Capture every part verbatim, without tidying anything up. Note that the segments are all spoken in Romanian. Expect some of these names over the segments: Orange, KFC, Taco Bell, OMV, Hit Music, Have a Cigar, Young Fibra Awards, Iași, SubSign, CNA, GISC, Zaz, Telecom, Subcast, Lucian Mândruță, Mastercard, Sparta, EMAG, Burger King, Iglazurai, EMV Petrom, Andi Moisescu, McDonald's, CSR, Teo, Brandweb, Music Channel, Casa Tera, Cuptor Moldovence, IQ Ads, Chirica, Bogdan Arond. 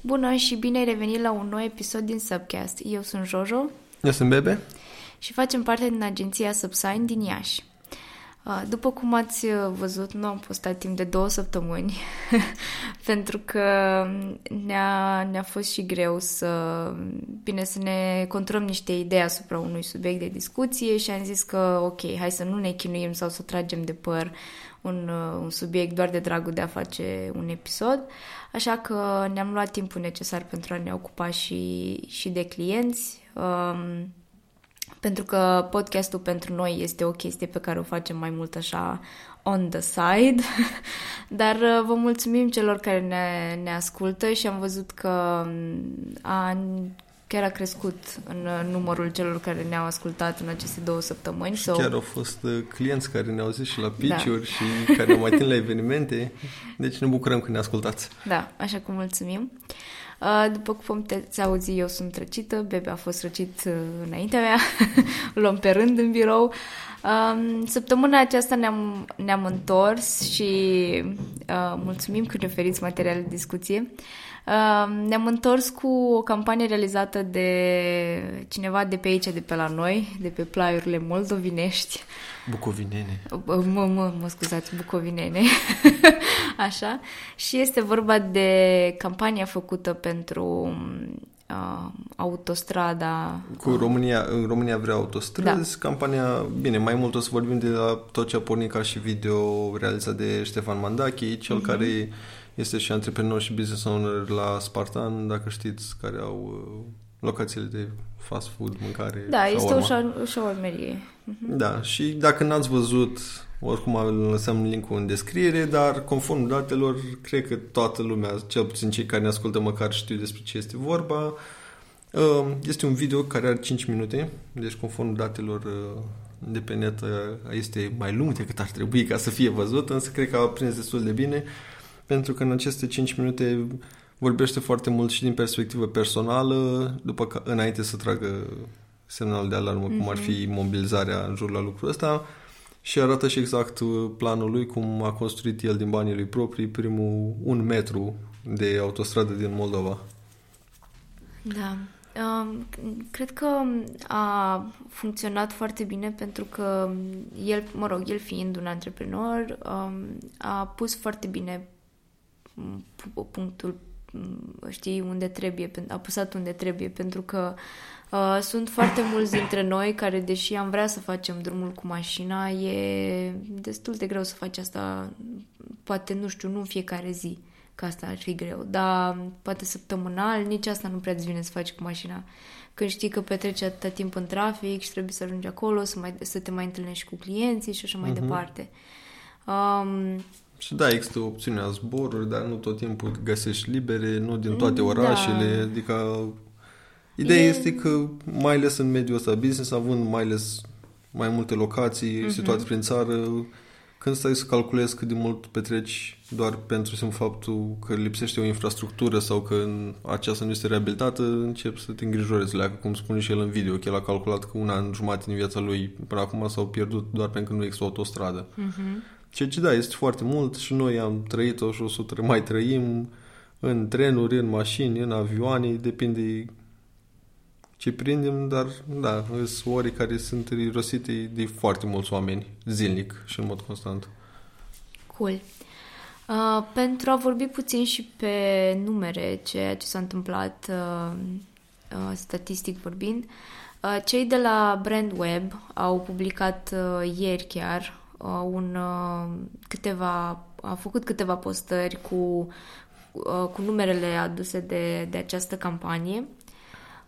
Bună și bine ai revenit la un nou episod din Subcast. Eu sunt Jojo. Eu sunt Bebe. Și facem parte din agenția SubSign din Iași. După cum ați văzut, nu am postat timp de două săptămâni, pentru că ne-a, ne-a fost și greu să, bine, să ne conturăm niște idei asupra unui subiect de discuție și am zis că, ok, hai să nu ne chinuim sau să tragem de păr un, un subiect doar de dragul de a face un episod, așa că ne-am luat timpul necesar pentru a ne ocupa și, și de clienți. Um, Pentru că podcastul pentru noi este o chestie pe care o facem mai mult așa on the side, dar vă mulțumim celor care ne, ne ascultă și am văzut că a, chiar a crescut în numărul celor care ne-au ascultat în aceste două săptămâni. Și sau... chiar au fost clienți care ne-au zis și la pitch-uri, da, și care ne-au mai atins la evenimente, deci ne bucurăm că ne ascultați. Da, așa că mulțumim. După cum puteți auzi, eu sunt răcită, Bebe a fost răcit înaintea mea, luăm pe rând în birou. Săptămâna aceasta ne-am, ne-am întors și uh, mulțumim că ne oferiți materiale de discuție. Uh, ne-am întors cu o campanie realizată de cineva de pe aici, de pe la noi, de pe plaiurile moldovinești. Bucovinene. Mă, mă, mă scuzați, bucovinene. Așa. Și este vorba de campania făcută pentru uh, autostrada. Cu România, în România vrea autostrăzi, da. Campania, bine, mai mult o să vorbim de la tot ce a pornit ca și video realizat de Ștefan Mandachi, cel mm-hmm. care este și antreprenor și business owner la Sparta, dacă știți, care au locațiile de fast food, mâncare. Da, este o șaurmerie. Da, și dacă n-ați văzut, oricum lăsăm link-ul în descriere, dar conform datelor, cred că toată lumea, cel puțin cei care ne ascultă, măcar știu despre ce este vorba. Este un video care are cinci minute, deci conform datelor de pe net este mai lung decât ar trebui ca să fie văzut, însă cred că a prins destul de bine, pentru că în aceste cinci minute vorbește foarte mult și din perspectivă personală, după ca, înainte să tragă semnal de alarmă, mm-hmm. cum ar fi mobilizarea în jur la lucrul ăsta, și arată și exact planul lui, cum a construit el din banii lui proprii primul un metru de autostradă din Moldova. Da. Cred că a funcționat foarte bine pentru că el, mă rog, el fiind un antreprenor, a pus foarte bine punctul, știi, unde trebuie, apăsat unde trebuie, pentru că uh, sunt foarte mulți dintre noi care, deși am vrea să facem drumul cu mașina, e destul de greu să faci asta, poate, nu știu, nu în fiecare zi, că asta ar fi greu, dar poate săptămânal, nici asta nu prea îți vine să faci cu mașina. Când știi că petreci atâta timp în trafic și trebuie să ajungi acolo, să, mai, să te mai întâlnești cu clienții și așa mai uh-huh. departe. Um, Și da, există opțiunea zboruri, dar nu tot timpul găsești libere, nu din toate orașele, da. Adică ideea e... este că mai ales în mediul ăsta business, având mai ales mai multe locații mm-hmm. situate prin țară, când stai să calculezi cât de mult petreci doar pentru simplu faptul că lipsește o infrastructură sau că aceasta nu este reabilitată, începi să te îngrijorezi leacă, cum spune și el în video, că el a calculat că un an jumate din viața lui până acum s-au pierdut doar pentru că nu există o autostradă. Mm-hmm. Ceea ce da, este foarte mult și noi am trăit-o și o să mai trăim în trenuri, în mașini, în avioane, depinde ce prindem, dar da, sunt ore care sunt irosite de foarte mulți oameni zilnic și în mod constant. Cool. Uh, pentru a vorbi puțin și pe numere, ceea ce s-a întâmplat uh, uh, statistic vorbind, uh, cei de la Brandweb au publicat uh, ieri chiar un câteva a făcut câteva postări cu cu numerele aduse de de această campanie.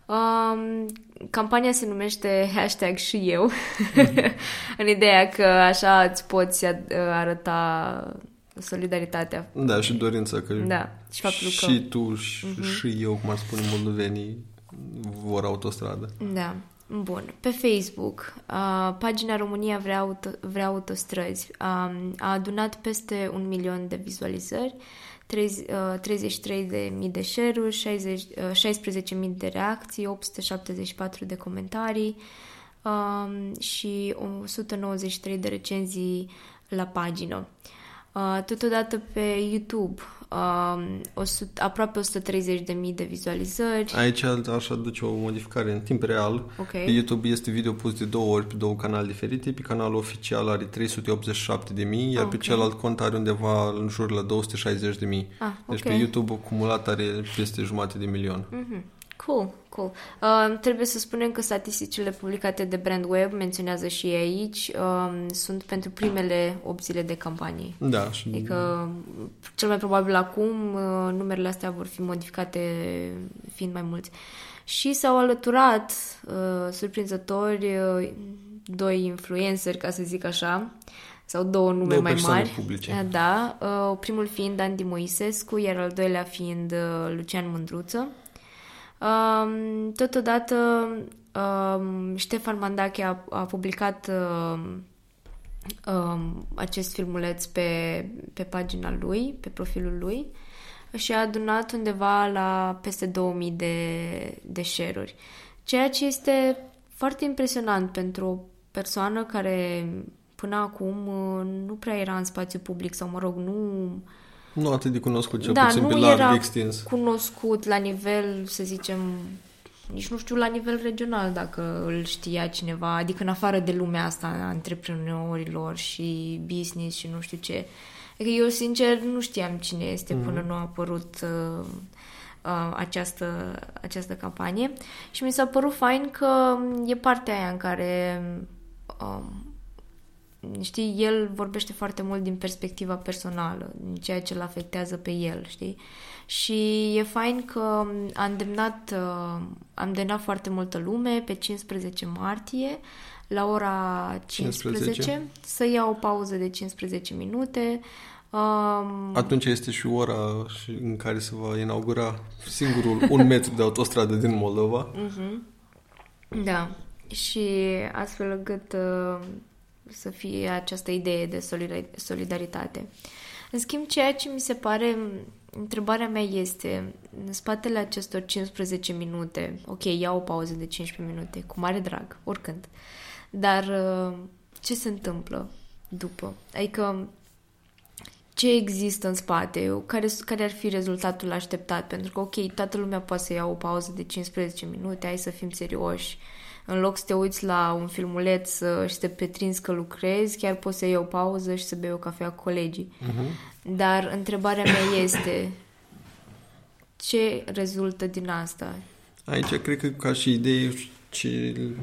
Um, campania se numește hashtag și eu. Mm-hmm. În ideea că așa îți poți arăta solidaritatea. Da, și dorința că da, și, faptul și că... tu și, mm-hmm. și eu, cum ar spune moldovenii, vor autostradă. Da. Bun, pe Facebook, uh, pagina România vrea, auto, vrea autostrăzi uh, a adunat peste un milion de vizualizări, treizeci și trei de mii de share-uri, șaizeci, uh, șaisprezece mii de reacții, opt sute șaptezeci și patru de comentarii uh, și o sută nouăzeci și trei de recenzii la pagină. Uh, totodată pe YouTube uh, o sută, aproape o sută treizeci de mii de vizualizări. Aici aș aduce o modificare în timp real. Okay. Pe YouTube este video pus de două ori pe două canale diferite. Pe canalul oficial are trei sute optzeci și șapte de mii, iar okay. pe celălalt cont are undeva în jur la două sute șaizeci de mii. Ah, okay. Deci pe YouTube acumulat are peste jumate de milion. Mm-hmm. Cool, cool. Uh, trebuie să spunem că statisticile publicate de Brandweb, menționează și ei aici, uh, sunt pentru primele opt zile de campanie. Da. Și... Adică, cel mai probabil acum, uh, numerele astea vor fi modificate fiind mai mulți. Și s-au alăturat, uh, surprinzători, uh, doi influenceri, ca să zic așa, sau două nume două mai mari. Publice. Da. Uh, primul fiind Andi Moisescu, iar al doilea fiind uh, Lucian Mândruță. Um, totodată um, Ștefan Mandachi a, a publicat um, um, acest filmuleț pe, pe pagina lui, pe profilul lui, și a adunat undeva la peste două mii de, de share-uri, ceea ce este foarte impresionant pentru o persoană care până acum nu prea era în spațiu public sau, mă rog, nu... Nu atât de cunoscut, cel da, puțin pe larg extins. Da, nu era cunoscut la nivel, să zicem, nici nu știu la nivel regional dacă îl știa cineva, adică în afară de lumea asta a antreprenorilor și business și nu știu ce. Adică eu, sincer, nu știam cine este mm-hmm. până nu a apărut uh, uh, această, această campanie și mi s-a părut fain că e partea aia în care... Uh, știi, el vorbește foarte mult din perspectiva personală, din ceea ce îl afectează pe el, știi? Și e fain că a îndemnat, a îndemnat foarte multă lume pe cincisprezece martie, la ora cincisprezece, cincisprezece să ia o pauză de cincisprezece minute. Um... Atunci este și ora în care se va inaugura singurul un metru de autostradă din Moldova. Uh-huh. Da. Și astfel încât... Uh... să fie această idee de solidaritate. În schimb, ceea ce mi se pare, întrebarea mea este, în spatele acestor cincisprezece minute, ok, iau o pauză de cincisprezece minute, cu mare drag, oricând, dar ce se întâmplă după? Adică, ce există în spate? Care, care ar fi rezultatul așteptat? Pentru că, ok, toată lumea poate să ia o pauză de cincisprezece minute, hai să fim serioși. În loc să te uiți la un filmuleț și să te petrinzi că lucrezi, chiar poți să iei o pauză și să bei o cafea cu colegii. Uh-huh. Dar întrebarea mea este, ce rezultă din asta? Aici cred că ca și idei, ce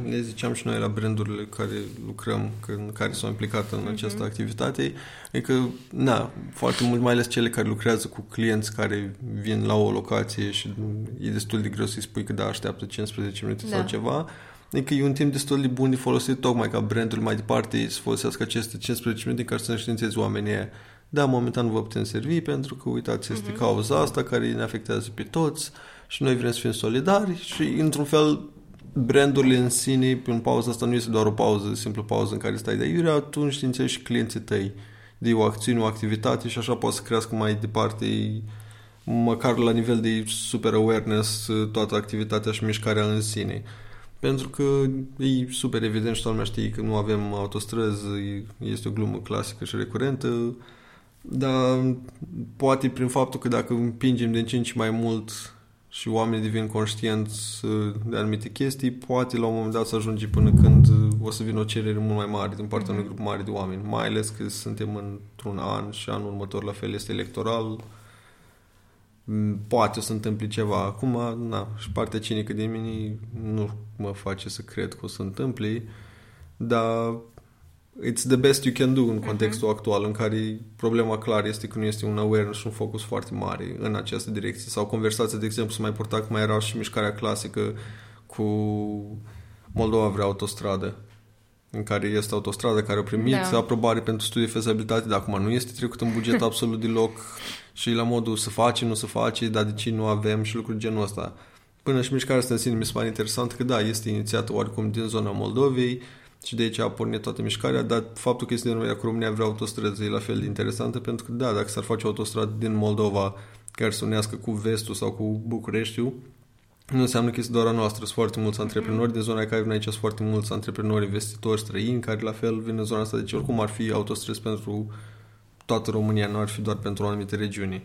le ziceam și noi la brandurile care lucrăm, care s-au implicat în această uh-huh. activitate, e că, na, foarte mult, mai ales cele care lucrează cu clienți care vin la o locație și e destul de greu să-i spui că da, așteaptă cincisprezece minute da. Sau ceva... Adică e un timp destul de bun de folosit tocmai ca brandul mai departe să folosească aceste cincisprezece minute în care să ne științezi oamenii aia. Da, momentan nu vă putem servi pentru că, uitați, este mm-hmm. cauza asta care ne afectează pe toți și noi vrem să fim solidari și, într-un fel, brandurile în sine, prin pauza asta, nu este doar o pauză, simplu pauză în care stai de aiurea, tu înștiințești și clienții tăi de o acțiune, o activitate și așa poți să crească mai departe măcar la nivel de super awareness toată activitatea și mișcarea în sine. Pentru că e super evident și toată lumea știe că nu avem autostrăzi, este o glumă clasică și recurentă, dar poate prin faptul că dacă împingem din ce în ce mai mult și oamenii devin conștienți de anumite chestii, poate la un moment dat să ajunge până când o să vină o cerere mult mai mare din partea unui grup mare de oameni, mai ales că suntem într-un an și anul următor la fel este electoral. Poate o să întâmple ceva acum, na, și partea cinică de mine nu mă face să cred că o să întâmple, dar it's the best you can do în contextul uh-huh. actual, în care problema clar este că nu este un awareness și un focus foarte mare în această direcție. Sau conversația, de exemplu, să mai purta cum mai era și mișcarea clasică cu Moldova vrea autostradă, în care este autostrada care a primit da. Aprobare pentru studii de fezabilitate, dar acum nu este trecut în buget absolut deloc și la modul să face, nu să face, dar de ce nu avem și lucruri genul ăsta. Până și mișcarea asta în sine mi se pare interesant că da, este inițiată oricum din zona Moldovei și de aici a pornit toată mișcarea, dar faptul că este din România, că România vrea autostrăzi e la fel de interesantă, pentru că da, dacă s-ar face o autostradă din Moldova care să unească cu vestul sau cu Bucureștiul, nu înseamnă că este doar a noastră. Sunt foarte mulți antreprenori din zona care vin aici, sunt foarte mulți antreprenori investitori străini care la fel vin în zona asta. Deci oricum ar fi autostrăzi pentru toată România, nu ar fi doar pentru anumite regiuni.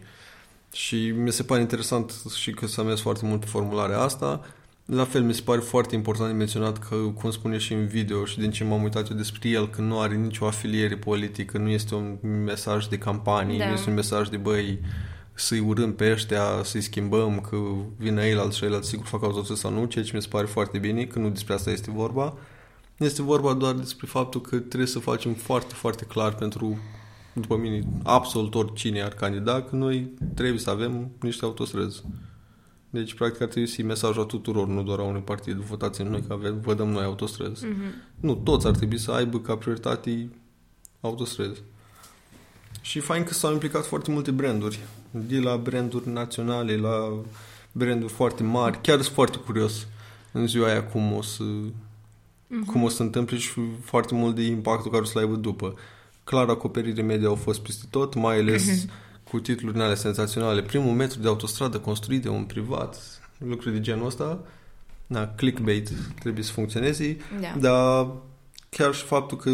Și mi se pare interesant și că s-a mers foarte mult pe formularea asta. La fel, mi se pare foarte important de menționat că, cum spune și în video și din ce m-am uitat eu despre el, că nu are nicio afiliere politică, nu este un mesaj de campanie, da. Nu este un mesaj de băi, să-i urâm pe ăștia, să-i schimbăm, că vine ei la și alții, sigur fac auzoță sau nu, ceea ce mi se pare foarte bine, că nu despre asta este vorba. Este vorba doar despre faptul că trebuie să facem foarte, foarte clar pentru, după mine, absolut oricine ar candida, că noi trebuie să avem niște autostrăzi. Deci, practic, ar trebui să iei mesajul a tuturor, nu doar a unui partid. Votați în noi, că avem, vă dăm noi autostrăzi. Mm-hmm. Nu, toți ar trebui să aibă ca prioritate autostrăzi. Și fain că s-au implicat foarte multe branduri. De la branduri naționale, la branduri foarte mari. Chiar sunt foarte curios în ziua aia cum o să, mm-hmm. cum o să întâmple și foarte mult de impactul care o să-l aibă după. Clar, acoperire media au fost peste tot, mai ales... Mm-hmm. cu titluri ale senzaționale. Primul metru de autostradă construit de un privat, lucruri de genul ăsta, da, clickbait trebuie să funcționeze, da. Dar chiar și faptul că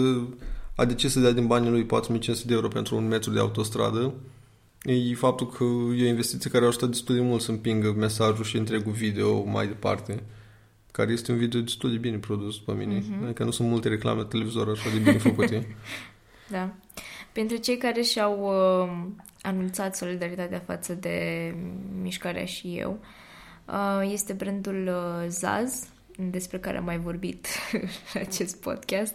a decis să dea din banii lui patru mii cinci sute de euro pentru un metru de autostradă, e faptul că e o investiție care a ajutat destul de mult să împingă mesajul și întregul video mai departe, care este un video destul de bine produs pe mine. Mm-hmm. Adică nu sunt multe reclame televizor așa de bine făcute. Da. Pentru cei care și-au uh, anunțat solidaritatea față de mișcarea și eu, uh, este brandul uh, Zaz, despre care am mai vorbit în acest podcast,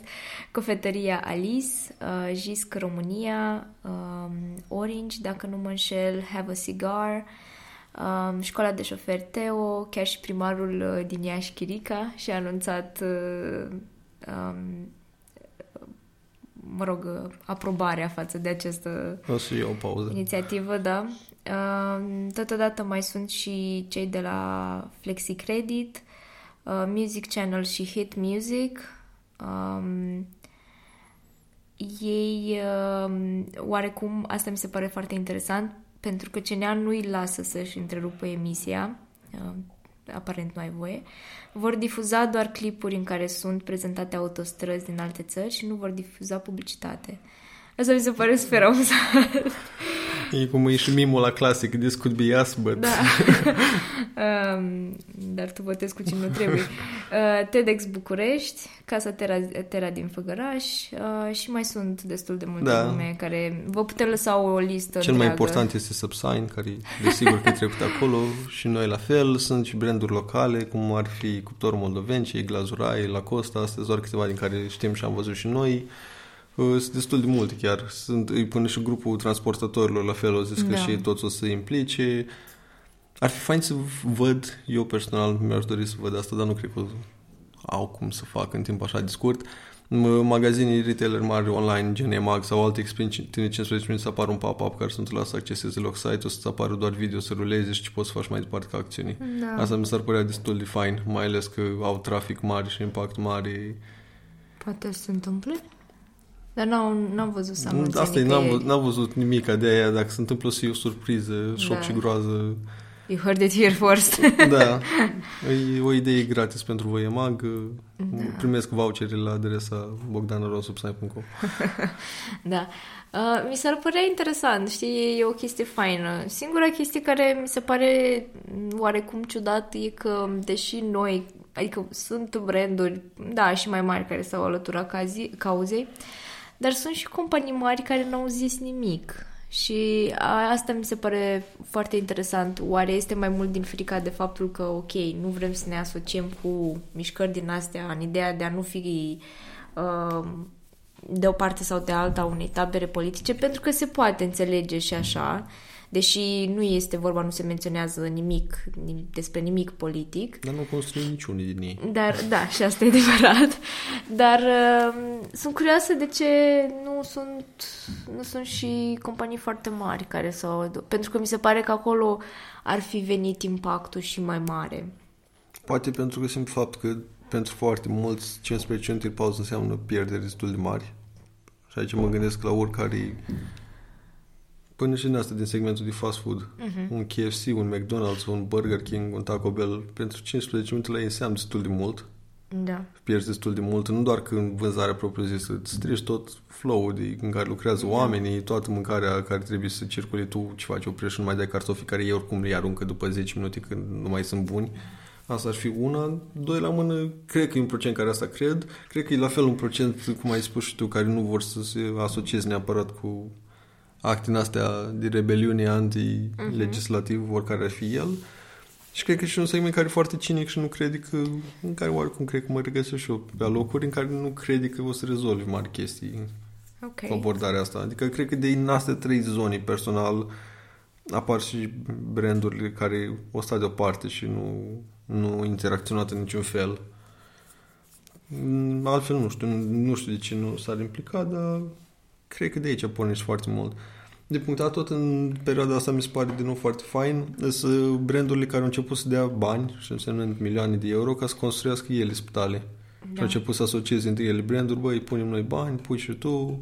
Cofetăria Alice, uh, G I S C România, uh, Orange, dacă nu mă înșel, Have a Cigar, uh, Școala de Șofer Teo, chiar și primarul uh, din Iași, Chirica, și-a anunțat... Uh, um, mă rog, aprobarea față de această o să iau o pauză. Inițiativă, da. Totodată mai sunt și cei de la Flexi Credit, Music Channel și Hit Music. Ei, oarecum, asta mi se pare foarte interesant, pentru că C N A nu îi lasă să-și întrerupă emisia, aparent nu ai voie, vor difuza doar clipuri în care sunt prezentate autostrăzi din alte țări și nu vor difuza publicitate. Asta mi se pare super amuzant. E cum e și mimul la clasic, this could be us, but... Da. um, dar tu votezi cu cine nu trebuie. Uh, TEDx București, Casa Tera, Tera din Făgăraș uh, și mai sunt destul de multe da. Nume care... Vă putem lăsa o listă Cel întreagă. Mai important este SubSign, care desigur că e trecut acolo și noi la fel. Sunt și branduri locale, cum ar fi Cuptor Moldovence, Iglazurai, La Costa, astăzi doar câteva din care știm și am văzut și noi. Sunt destul de multe chiar. Sunt, până și grupul transportatorilor la fel, o zis că da. Și toți o să implice. Ar fi fain să văd, eu personal mi-aș dori să văd asta, dar nu cred că au cum să fac în timp așa de scurt. Magazinii retailer mari online, gen EMAG sau alte experiențe, tine cincisprezece minute să apară un pop-up care sunt la să acceseze loc site-ul, să-ți apară doar video, să ruleze și ce poți să faci mai departe ca acțiuni. Da. Asta mi s-ar părea destul de fain, mai ales că au trafic mare și impact mare. Poate se întâmplă? Dar n-am, n-am văzut să am Asta e, n-am, vă, n-am văzut nimic de aia. Dacă se întâmplă o să e o surpriză, șoc da. Și groază. You heard it here first. Da. E o idee gratis pentru voi, EMAG. Da. Primesc vouchere la adresa bogdan arond subsign punct com. Da. Uh, mi s-ar părea interesant, știi? E o chestie faină. Singura chestie care mi se pare oarecum ciudat e că, deși noi, adică sunt branduri, da, și mai mari care s-au alăturat cazi, cauzei, dar sunt și companii mari care n-au zis nimic și asta mi se pare foarte interesant. Oare este mai mult din frica de faptul că, ok, nu vrem să ne asociem cu mișcări din astea în ideea de a nu fi uh, de o parte sau de alta unei tabere politice, pentru că se poate înțelege și așa, deși nu este vorba, nu se menționează nimic despre nimic politic. Dar nu construim niciunii din ei. Dar, da, și asta e adevărat. Dar uh, sunt curioasă de ce nu sunt, nu sunt și companii foarte mari care s-au... Pentru că mi se pare că acolo ar fi venit impactul și mai mare. Poate pentru că simt fapt că pentru foarte mulți cincisprezece la sută de pauză înseamnă pierderi destul de mari. Și aici mă gândesc la oricare... Până și din asta, din segmentul de fast food, uh-huh. un K F C, un McDonald's, un Burger King, un Taco Bell, pentru cincisprezece minute la ei înseamnă destul de mult. Da. Pierzi destul de mult, nu doar că în vânzarea propriu-zisă, îți treci tot flow-ul de, în care lucrează oamenii, toată mâncarea care trebuie să circule, tu ce faci, oprești, nu mai dai cartofii care ei oricum le aruncă după zece minute când nu mai sunt buni. Asta ar fi una. Doi la mână, cred că e un procent care asta cred. Cred că e la fel un procent, cum ai spus și tu, care nu vor să se asocieze neapărat cu acte în astea de rebeliune anti-legislativ, uh-huh. oricare ar fi el. Și cred că și un segment care e foarte cinic și nu crede că, în care oricum cred că mă regăsesc și eu pe locuri în care nu crede că o să rezolvi mari chestii okay. cu abordarea asta. Adică cred că de în astea trei zone personal apar și brandurile care o sta deoparte și nu, nu interacționate în niciun fel. Altfel nu știu, nu știu de ce nu s-ar implica, dar cred că de aici pornești foarte mult. De punctat tot în perioada asta mi se pare din nou foarte fain sunt brandurile care au început să dea bani și însemnând milioane de euro ca să construiască ele spitale. Da. Și au început să asocieze între ele branduri, băi, punem noi bani, pui și tu.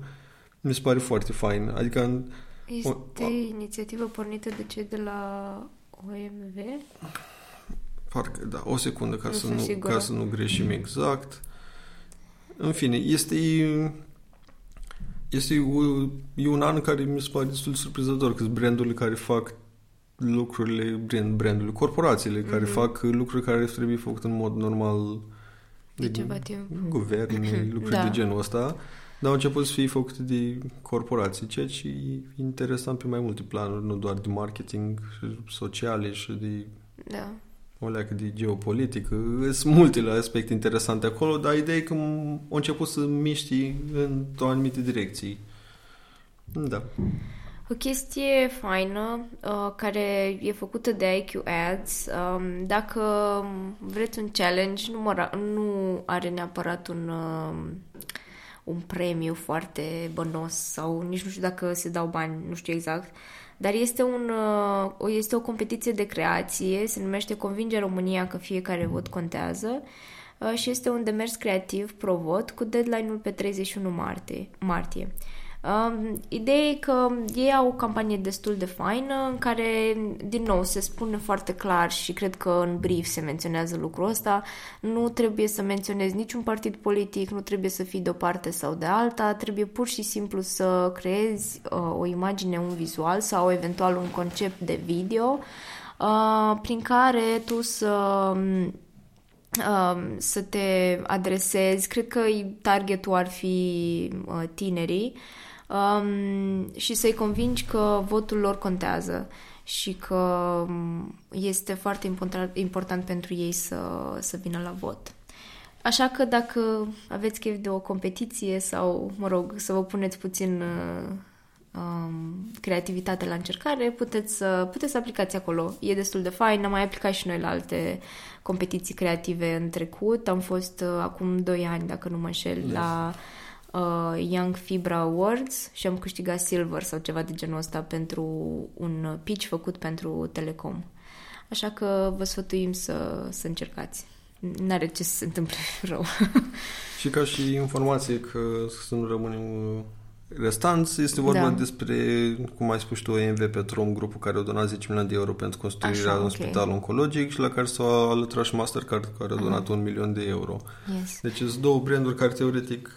Mi se pare foarte fain. Adică în... Este o... inițiativă pornită de ce de la O M V? Parcă, da, o secundă ca, nu să, nu, ca să nu greșim exact. În fine, este... Este e un an în care mi se pare destul de surprinzător că brandurile care fac lucrurile, brand, brandurile, corporațiile mm-hmm. care fac lucruri care trebuie făcut în mod normal de, de ceva timp. Guverne, lucruri da. De genul ăsta, dar au început să fie făcute de corporații, ceea ce e interesant pe mai multe planuri, nu doar de marketing, sociale și de... Da. O leacă de geopolitică. Sunt multele aspecte interesante acolo, dar ideea e că au început să miști în o anumite direcții. Da. O chestie faină uh, care e făcută de I Q Ads. Um, dacă vreți un challenge, nu, mă ra- nu are neapărat un... Uh, un premiu foarte bănos sau nici nu știu dacă se dau bani, nu știu exact, dar este, un, este o competiție de creație, se numește Convinge România că fiecare vot contează și este un demers creativ pro-vot cu deadline-ul pe treizeci și unu martie. Ideea e că ei au o campanie destul de faină în care, din nou, se spune foarte clar și cred că în brief se menționează lucrul ăsta, nu trebuie să menționezi niciun partid politic, nu trebuie să fii de o parte sau de alta, trebuie pur și simplu să creezi uh, o imagine, un vizual sau eventual un concept de video uh, prin care tu să... Um, să te adresezi, cred că targetul ar fi uh, tinerii um, și să-i convingi că votul lor contează și că este foarte important, important pentru ei să, să vină la vot. Așa că dacă aveți chef de o competiție sau, mă rog, să vă puneți puțin uh, um, creativitate la încercare, puteți să, puteți să aplicați acolo. E destul de fain, am mai aplicat și noi la alte competiții creative în trecut. Am fost uh, acum doi ani, dacă nu mă înșel, yes. la uh, Young Fibra Awards și am câștigat Silver sau ceva de genul ăsta pentru un pitch făcut pentru Telecom. Așa că vă sfătuim să, să încercați. N-are ce să se întâmple rău. Și ca și informație că să nu rămânem restanți, este vorba da. despre, cum ai spus tu, E M V Petrom, grupul care a donat zece milioane de euro pentru construirea Așa, okay. unui spital oncologic și la care s-a alăturat și Mastercard, care a donat mm. un milion de euro. Yes. Deci sunt două branduri care teoretic,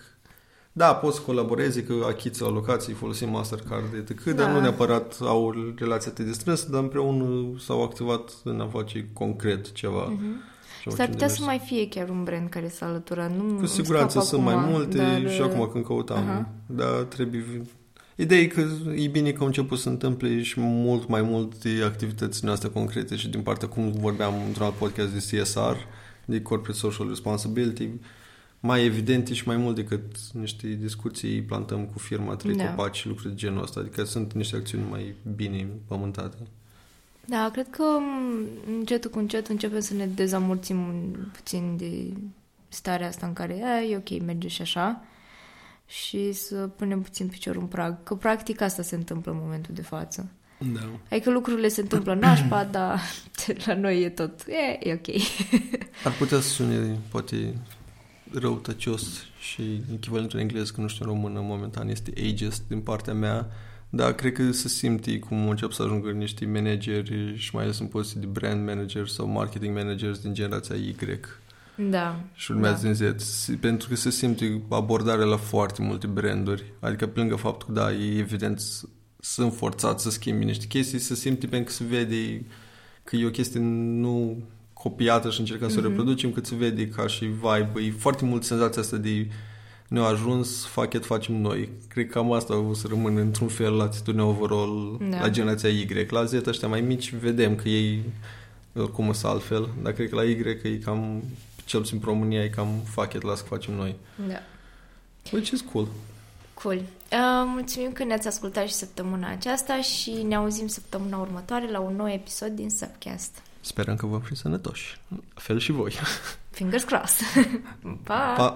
da, poți să colaborezi, că achiți alocații, folosim Mastercard, etc., da. dar nu neapărat au o relație atât de strânsă, dar împreună s-au activat în a face concret ceva. Mm-hmm. S-ar putea să mai fie chiar un brand care s-a alăturat. Nu cu siguranță sunt acum, mai multe dar... și acum când căutam. Uh-huh. Dar trebuie... Ideea e că e bine că au început să se întâmple și mult mai multe activități în astea concrete și din partea, cum vorbeam într-un alt podcast de C S R, de Corporate Social Responsibility, mai evidente și mai mult decât niște discuții plantăm cu firma, trei da. copaci și lucruri de genul ăsta. Adică sunt niște acțiuni mai bine pământate. Da, cred că încet cu încet începem să ne dezamorțim puțin de starea asta în care e, e ok, merge și așa și să punem puțin piciorul în prag, că practic asta se întâmplă în momentul de față. Da. Adică lucrurile se întâmplă nașpa, dar la noi e tot, e, e ok. Ar putea să sune poate răutăcios și echivalentul în engleză, că nu știu în română momentan, este ageist din partea mea. Da, cred că se simte cum încep să ajungă niște manageri și mai ales în poziții de brand manager sau marketing managers din generația Y. Da. Și urmează da. În Z. Pentru că se simte abordarea la foarte multe branduri. Adică plângă faptul că da, e evident sunt forțați să schimbi niște chestii, se simte pentru că se vede că e o chestie nu copiată și încercăm mm-hmm. să o reproducem, cât se vede ca și vibe. E foarte mult senzația asta de ne-a ajuns, facet facem noi. Cred că cam asta o să rămână într-un fel la titulul overall, da. La generația Y. La Z, ăștia mai mici, vedem că ei oricum sunt altfel, dar cred că la Y e cam, cel puțin în România, e cam facet, las că facem noi. Da. Which is cool. Cool. Uh, mulțumim că ne-ați ascultat și săptămâna aceasta și ne auzim săptămâna următoare la un nou episod din Subcast. Sperăm că vom fi sănătoși. Fel și voi. Fingers crossed. Pa! Pa!